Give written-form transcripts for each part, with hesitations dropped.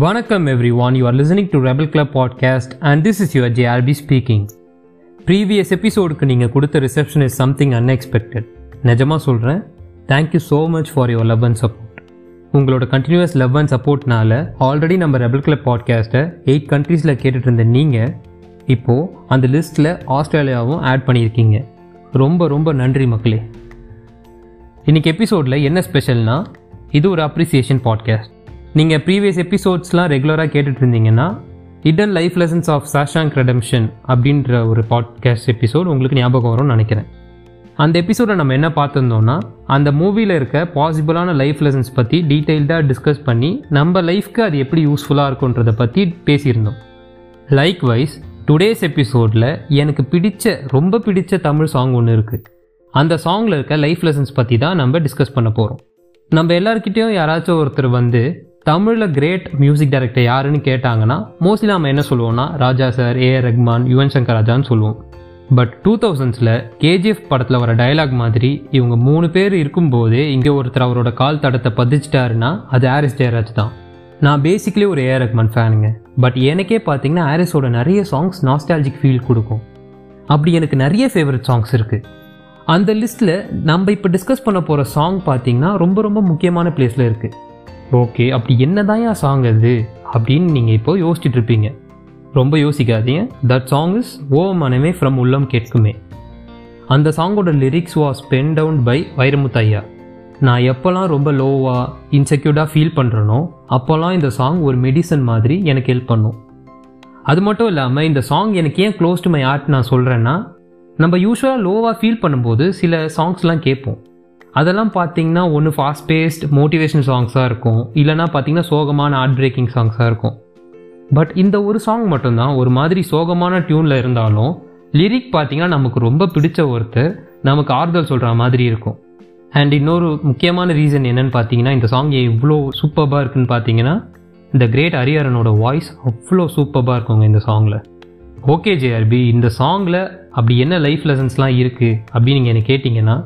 Vanakkam everyone, you are listening to Rebel Club podcast and this is your JRB speaking. Previous episodeக்கு நீங்கள் கொடுத்த reception is something unexpected. நிஜமா சொல்கிறேன், thank you so much for your love and support. உங்களோட continuous love and supportனால already நம்ம Rebel Club podcastஐ 8 countries கேட்டுட்டு இருந்த நீங்கள் இப்போது அந்த லிஸ்ட்டில் ஆஸ்திரேலியாவும் ஆட் பண்ணியிருக்கீங்க. ரொம்ப ரொம்ப நன்றி மக்களே. இன்றைக்கி எபிசோடில் என்ன ஸ்பெஷல்னால், இது ஒரு அப்ரிசியேஷன் பாட்காஸ்ட். நீங்கள் ப்ரீவியஸ் எபிசோட்ஸ்லாம் ரெகுலராக கேட்டுட்ருந்தீங்கன்னா hidden life lessons of Shawshank ரெடெம்ஷன் அப்படின்ற ஒரு பாட்காஸ்ட் எபிசோட் உங்களுக்கு ஞாபகம் வரும்னு நினைக்கிறேன். அந்த எபிசோடை நம்ம என்ன பார்த்துருந்தோம்னா, அந்த மூவியில் இருக்க பாசிபிளான லைஃப் லெசன்ஸ் பற்றி டீட்டெயில்டாக டிஸ்கஸ் பண்ணி நம்ம லைஃப்க்கு அது எப்படி யூஸ்ஃபுல்லாக இருக்குன்றதை பற்றி பேசியிருந்தோம். லைக்வைஸ் டுடேஸ் எபிசோடில் எனக்கு பிடிச்ச ரொம்ப பிடிச்ச தமிழ் சாங் ஒன்று இருக்குது. அந்த சாங்கில் இருக்க லைஃப் லெசன்ஸ் பற்றி தான் நம்ம டிஸ்கஸ் பண்ண போகிறோம். நம்ம எல்லாருக்கிட்டேயும் யாராச்சும் ஒருத்தர் வந்து தமிழில் கிரேட் மியூசிக் டைரக்டர் யாருன்னு கேட்டாங்கன்னா மோஸ்ட்லி நாம் என்ன சொல்லுவோம்னா ராஜா சார், ஏஆர் ரஹ்மான், யுவன் சங்கர் ராஜான்னு சொல்லுவோம். பட் 2000s கேஜிஎஃப் படத்தில் வர டைலாக் மாதிரி இவங்க 3 பேர் இருக்கும்போதே இங்கே ஒருத்தர் அவரோட கால் தடத்தை பதிச்சிட்டாருன்னா அது ஆரிஸ் ஜெயராஜ் தான். நான் பேசிக்கலி ஒரு ஏஆர் ரஹ்மான் ஃபேனுங்க. பட் எனக்கே பார்த்தீங்கன்னா ஆரிஸோட நிறைய சாங்ஸ் நாஸ்டாலஜிக் ஃபீல் கொடுக்கும். அப்படி எனக்கு நிறைய ஃபேவரட் சாங்ஸ் இருக்குது. அந்த லிஸ்ட்டில் நம்ம இப்போ டிஸ்கஸ் பண்ண போகிற சாங் பார்த்திங்கன்னா ரொம்ப ரொம்ப முக்கியமான பிளேஸில் இருக்குது. ஓகே, அப்படி என்னதான் என் சாங் அது அப்படின்னு நீங்கள் இப்போ யோசிச்சுட்டு இருப்பீங்க. ரொம்ப யோசிக்காதீங்க. தட் சாங் இஸ் ஓ மனமே ஃப்ரம் உள்ளம் கேட்குமே. அந்த சாங்கோட lyrics was pen down by வைரமுத்தையா. நான் எப்போல்லாம் ரொம்ப லோவாக இன்செக்யூர்டாக ஃபீல் பண்ணுறேனோ அப்போல்லாம் இந்த சாங் ஒரு மெடிசன் மாதிரி எனக்கு ஹெல்ப் பண்ணும். அது மட்டும் இல்லாமல் இந்த சாங் எனக்கு ஏன் க்ளோஸ் டு மை ஹார்ட் நான் சொல்கிறேன்னா, நம்ம யூஸ்வலாக லோவாக ஃபீல் பண்ணும்போது சில சாங்ஸ்லாம் கேட்போம். அதெல்லாம் பார்த்திங்கன்னா ஒன்று ஃபாஸ்ட் பேஸ்ட் மோட்டிவேஷன் சாங்ஸாக இருக்கும், இல்லைனா பார்த்திங்கன்னா சோகமான ஹார்ட் பிரேக்கிங் சாங்ஸாக இருக்கும். பட் இந்த ஒரு சாங் மட்டும்தான் ஒரு மாதிரி சோகமான டியூனில் இருந்தாலும் லிரிக் பார்த்திங்கன்னா நமக்கு ரொம்ப பிடிச்ச ஒருத்தர் நமக்கு ஆறுதல் சொல்கிற மாதிரி இருக்கும். அண்ட் இன்னொரு முக்கியமான ரீசன் என்னென்னு பார்த்திங்கன்னா, இந்த சாங் எவ்வளோ சூப்பராக இருக்குதுன்னு பார்த்திங்கன்னா இந்த கிரேட் ஹரிஹரனோட வாய்ஸ் அவ்வளோ சூப்பராக இருக்குங்க இந்த சாங்கில். ஓகே ஜேஆர்பி, இந்த சாங்கில் அப்படி என்ன லைஃப் லெசன்ஸ்லாம் இருக்குது அப்படின்னு நீங்கள் என்ன கேட்டிங்கன்னா,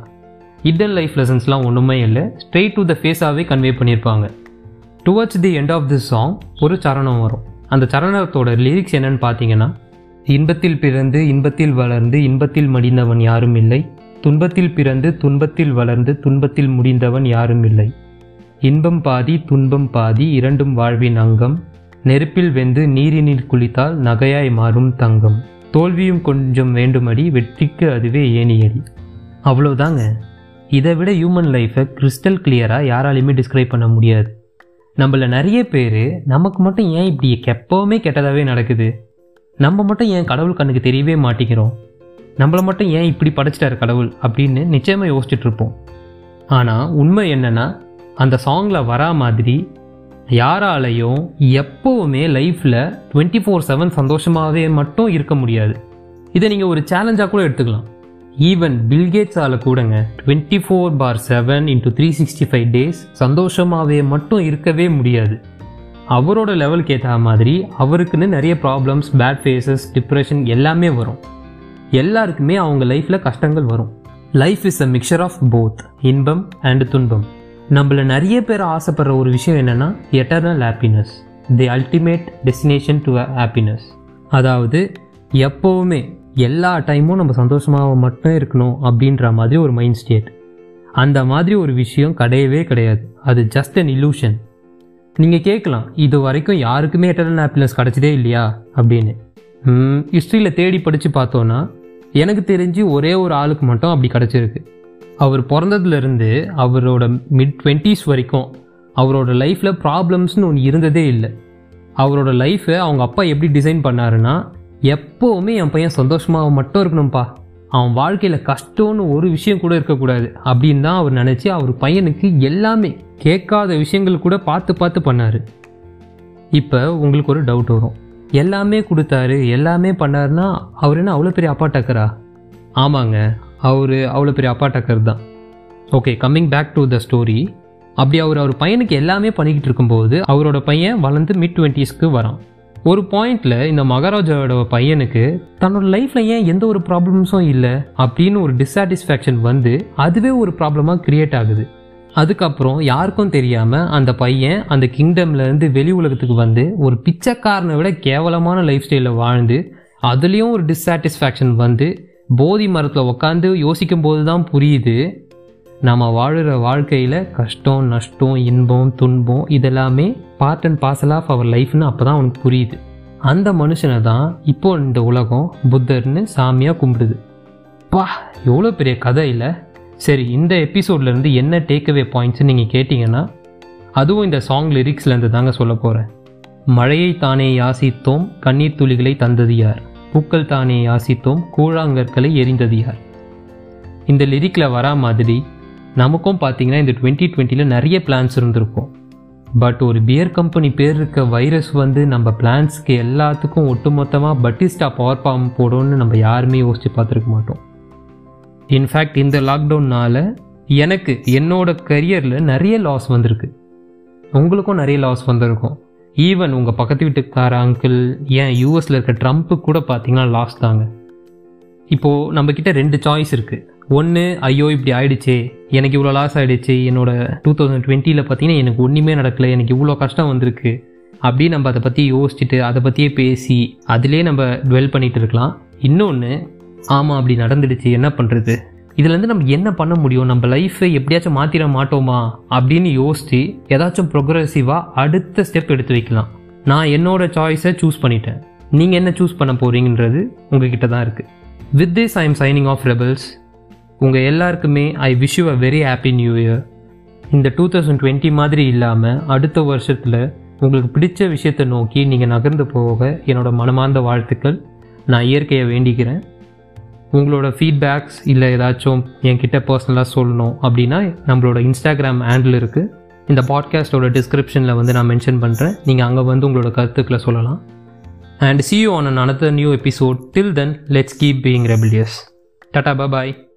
hidden life lessonsலாம் ஒன்றுமே இல்லை, straight to the face-ஆவே கன்வே பண்ணியிருப்பாங்க. Towards the end of this song ஒரு சரணம் வரும். அந்த சரணத்தோட லிரிக்ஸ் என்னன்னு பார்த்தீங்கன்னா, இன்பத்தில் பிறந்து இன்பத்தில் வளர்ந்து இன்பத்தில் மடிந்தவன் யாரும் இல்லை, துன்பத்தில் பிறந்து துன்பத்தில் வளர்ந்து துன்பத்தில் முடிந்தவன் யாரும் இல்லை, இன்பம் பாதி துன்பம் பாதி இரண்டும் வாழ்வின் அங்கம், நெருப்பில் வெந்து நீரினில் குளித்தால் நகையாய் மாறும் தங்கம், தோல்வியும் கொஞ்சம் வேண்டுமடி வெற்றிக்கு அதுவே ஏணியடி. அவ்வளோதாங்க. இதை விட ஹியூமன் லைஃப்பை கிறிஸ்டல் கிளியராக யாராலையுமே டிஸ்கிரைப் பண்ண முடியாது. நம்மள நிறைய பேர் நமக்கு மட்டும் ஏன் இப்படி எப்போவுமே கெட்டதாகவே நடக்குது, நம்ம மட்டும் ஏன் கடவுள் கண்ணுக்கு தெரியவே மாட்டேங்கிறோம், நம்மளை மட்டும் ஏன் இப்படி படைச்சிட்டார் கடவுள் அப்படின்னு நிச்சயமாக யோசிச்சுட்ருப்போம். ஆனால் உண்மை என்னென்னா, அந்த சாங்கில் வரா மாதிரி யாராலையும் எப்போவுமே லைஃப்பில் 24/7 சந்தோஷமாகவே மட்டும் இருக்க முடியாது. இதை நீங்கள் ஒரு சேலஞ்சாக கூட எடுத்துக்கலாம். ஈவன் பில்கேட்ஸால் கூடங்க 24/7 × 365 days சந்தோஷமாகவே மட்டும் இருக்கவே முடியாது. அவரோட லெவலுக்கு ஏற்ற மாதிரி அவருக்குன்னு நிறைய ப்ராப்ளம்ஸ், பேட் ஃபேஸஸ், டிப்ரெஷன் எல்லாமே வரும். எல்லாருக்குமே அவங்க லைஃப்பில் கஷ்டங்கள் வரும். Life is a mixture of both இன்பம் அண்ட் துன்பம். நம்மள நிறைய பேர் ஆசைப்படுற ஒரு விஷயம் என்னென்னா, eternal happiness, the ultimate destination to happiness. அதாவது எப்போவுமே எல்லா டைமும் நம்ம சந்தோஷமாக மட்டும் இருக்கணும் அப்படின்ற மாதிரி ஒரு மைண்ட் ஸ்டேட். அந்த மாதிரி ஒரு விஷயம் கிடையவே கிடையாது. அது ஜஸ்ட் அன் இல்யூஷன். நீங்கள் கேட்கலாம், இது வரைக்கும் யாருக்குமே எட்டர்னல் ஹாப்பினஸ் கிடச்சதே இல்லையா அப்படின்னு. ஹிஸ்ட்ரியில் தேடி படித்து பார்த்தோன்னா எனக்கு தெரிஞ்சு ஒரே ஒரு ஆளுக்கு மட்டும் அப்படி கிடச்சிருக்கு. அவர் பிறந்ததுலேருந்து அவரோட mid-20s வரைக்கும் அவரோட லைஃப்பில் ப்ராப்ளம்ஸ்னு ஒன்று இருந்ததே இல்லை. அவரோட லைஃப்பை அவங்க அப்பா எப்படி டிசைன் பண்ணாருன்னா, எப்போவுமே என் பையன் சந்தோஷமாக மட்டும் இருக்கணும்ப்பா, அவன் வாழ்க்கையில் கஷ்டம்னு ஒரு விஷயம் கூட இருக்கக்கூடாது அப்படின்னு தான் அவர் நினச்சி அவர் பையனுக்கு எல்லாமே கேட்காத விஷயங்கள் கூட பார்த்து பார்த்து பண்ணார். இப்போ உங்களுக்கு ஒரு டவுட் வரும், எல்லாமே கொடுத்தாரு எல்லாமே பண்ணாருன்னா அவர் என்ன அவ்வளோ பெரிய அப்பா டக்கரா? ஆமாங்க, அவர் அவ்வளோ பெரிய அப்பா டக்கர் தான். Okay, coming back to the story. அப்படி அவர் பையனுக்கு எல்லாமே பண்ணிக்கிட்டு இருக்கும்போது அவரோட பையன் வளர்ந்து mid-20s வரான். ஒரு பாயிண்டில் இந்த மகாராஜாவோட பையனுக்கு தன்னோட லைஃப்பில் ஏன் எந்த ஒரு ப்ராப்ளம்ஸும் இல்லை அப்படின்னு ஒரு டிஸாட்டிஸ்ஃபேக்ஷன் வந்து அதுவே ஒரு ப்ராப்ளமாக க்ரியேட் ஆகுது. அதுக்கப்புறம் யாருக்கும் தெரியாமல் அந்த பையன் அந்த கிங்டம்லேருந்து வெளி உலகத்துக்கு வந்து ஒரு பிச்சைக்காரனை விட கேவலமான லைஃப் ஸ்டைலில் வாழ்ந்து அதுலேயும் ஒரு டிஸ்சாட்டிஸ்ஃபேக்ஷன் வந்து போதி மரத்தில் உட்காந்து யோசிக்கும் போது தான் புரியுது நம்ம வாழ்கிற வாழ்க்கையில் கஷ்டம் நஷ்டம் இன்பம் துன்பம் இதெல்லாமே part and parcel of our லைஃப்னு அப்போ தான் அவனுக்கு புரியுது. அந்த மனுஷனை தான் இப்போது இந்த உலகம் புத்தர்னு சாமியாக கும்பிடுது. பா, எவ்வளோ பெரிய கதை இல்லை? சரி, இந்த எபிசோட்லேருந்து என்ன டேக்அவே பாயிண்ட்ஸ்ன்னு நீங்கள் கேட்டிங்கன்னா அதுவும் இந்த சாங் லிரிக்ஸ்லேருந்து தாங்க சொல்ல போகிறேன். மழையை தானே யாசித்தோம், கண்ணீர் துளிகளை தந்தது யார்? பூக்கள் தானே யாசித்தோம், கூழாங்கற்களை எரிந்தது யார்? இந்த லிரிக்கில் வரா மாதிரி நமக்கும் பார்த்திங்கன்னா இந்த 2020 நிறைய பிளான்ஸ் இருந்திருக்கும். பட் ஒரு பியர் கம்பெனி பேர் இருக்க வைரஸ் வந்து நம்ம பிளான்ஸ்க்கு எல்லாத்துக்கும் ஒட்டுமொத்தமாக பட்டிஸ்டா பவர் பாம் போடும்னு நம்ம யாருமே யோசித்து பார்த்துருக்க மாட்டோம். இன்ஃபேக்ட் இந்த லாக்டவுன்னால் எனக்கு என்னோடய கரியரில் நிறைய லாஸ் வந்திருக்கு, உங்களுக்கும் நிறைய லாஸ் வந்திருக்கும். ஈவன் உங்கள் பக்கத்து வீட்டுக்கார அங்கிள், ஏன் யூஎஸில் இருக்க ட்ரம்ப்பு கூட பார்த்திங்கன்னா லாஸ் தாங்க. இப்போது நம்மக்கிட்ட ரெண்டு சாய்ஸ் இருக்குது. ஒன்று, ஐயோ இப்படி ஆகிடுச்சே, எனக்கு இவ்வளோ லாஸ் ஆகிடுச்சு, என்னோடய 2020 பார்த்திங்கன்னா எனக்கு ஒன்றுமே நடக்கலை, எனக்கு இவ்வளோ கஷ்டம் வந்திருக்கு அப்படியே நம்ம அதை பற்றி யோசிச்சுட்டு அதை பற்றியே பேசி அதிலே நம்ம டுவெல் பண்ணிகிட்டு இருக்கலாம். இன்னொன்று, ஆமாம் அப்படி நடந்துடுச்சு, என்ன பண்ணுறது, இதுலேருந்து நம்ம என்ன பண்ண முடியும், நம்ம லைஃப்பை எப்படியாச்சும் மாற்றிட மாட்டோமா அப்படின்னு யோசித்து ஏதாச்சும் ப்ரொக்ரெசிவாக அடுத்த ஸ்டெப் எடுத்து வைக்கலாம். நான் என்னோடய சாய்ஸை சூஸ் பண்ணிட்டேன், நீங்கள் என்ன சூஸ் பண்ண போகிறீங்கன்றது உங்ககிட்ட தான் இருக்குது. With this I am signing off rebels. உங்கள் எல்லாருக்குமே I wish you a very happy new year. இந்த 2020 மாதிரி இல்லாமல் அடுத்த வருஷத்தில் உங்களுக்கு பிடிச்ச விஷயத்தை நோக்கி நீங்கள் நகர்ந்து போக என்னோடய மனமார்ந்த வாழ்த்துக்கள். நான் இயற்கையை வேண்டிக்கிறேன். உங்களோட ஃபீட்பேக்ஸ் இல்லை ஏதாச்சும் என்கிட்ட பர்சனலாக சொல்லணும் அப்படின்னா நம்மளோட இன்ஸ்டாகிராம் ஹேண்டில் இருக்குது. இந்த பாட்காஸ்டோட டிஸ்கிரிப்ஷனில் வந்து நான் மென்ஷன் பண்ணுறேன். நீங்கள் அங்கே வந்து உங்களோட கருத்துக்களை சொல்லலாம். And see you on another new episode. Till then, let's keep being rebellious. Tata, bye-bye.